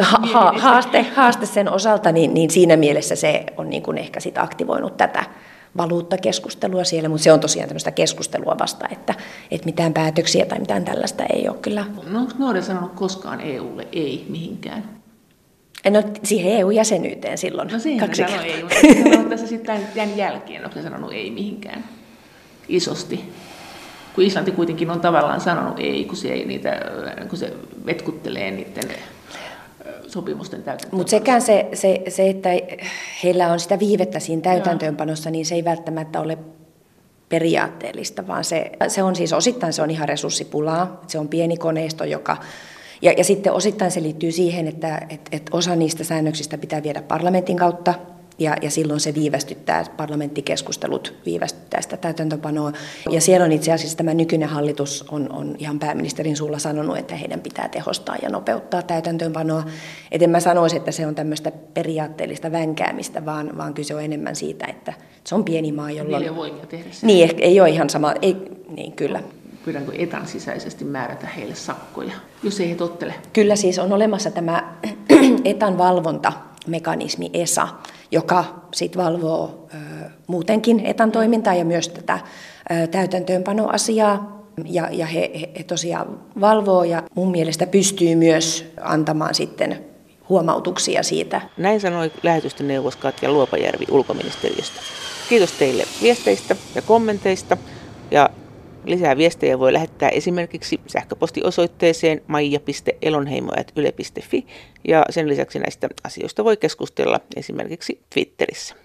ha- haaste, haaste sen osalta, niin, niin siinä mielessä se on niin kuin ehkä sit aktivoinut tätä valuuttakeskustelua siellä, mutta se on tosiaan tämmöistä keskustelua vasta, että, että mitään päätöksiä tai mitään tällaista ei ole kyllä. No, onko Norja sanonut koskaan E U:lle ei mihinkään? No siihen E U-jäsenyyteen silloin. No siihen kaksi sanoi ei, mutta sanoo tässä sitten tämän jälkeen, onko ne sanonut ei mihinkään isosti? Kun Islanti kuitenkin on tavallaan sanonut ei, kun se, ei niitä, kun se vetkuttelee niiden sopimusten täytäntöönpanossa. Mutta sekään se, se, se, että heillä on sitä viivettä siinä täytäntöönpanossa, niin se ei välttämättä ole periaatteellista, vaan se, se on siis osittain se on ihan resurssipulaa, se on pieni koneisto, joka... Ja, ja sitten osittain se liittyy siihen, että et, et osa niistä säännöksistä pitää viedä parlamentin kautta, Ja, ja silloin se viivästyttää, parlamenttikeskustelut viivästyttää sitä täytäntöpanoa. Ja siellä on itse asiassa tämä nykyinen hallitus on, on ihan pääministerin suulla sanonut, että heidän pitää tehostaa ja nopeuttaa täytäntöönpanoa. Et en mä sanoisi, että se on tämmöistä periaatteellista vänkäämistä, vaan, vaan kyse on enemmän siitä, että se on pieni maa, jolloin... Niille voimia tehdä sitä. Niin, ei ole ihan sama. Ei, niin, kyllä. Pyydänkö etan sisäisesti määrätä heille sakkoja, jos ei he tottele? Kyllä siis on olemassa tämä etan valvonta. Mekanismi E S A, joka sit valvoo ö, muutenkin etan toimintaa ja myös tätä ö, täytäntöönpanoasiaa. Ja, ja he, he tosiaan valvoo ja mun mielestä pystyy myös antamaan sitten huomautuksia siitä. Näin sanoi lähetystöneuvos Katja Luopajärvi ulkoministeriöstä. Kiitos teille viesteistä ja kommenteista. Ja lisää viestejä voi lähettää esimerkiksi sähköpostiosoitteeseen maija piste elonheimo ät yle piste fi ja sen lisäksi näistä asioista voi keskustella esimerkiksi Twitterissä.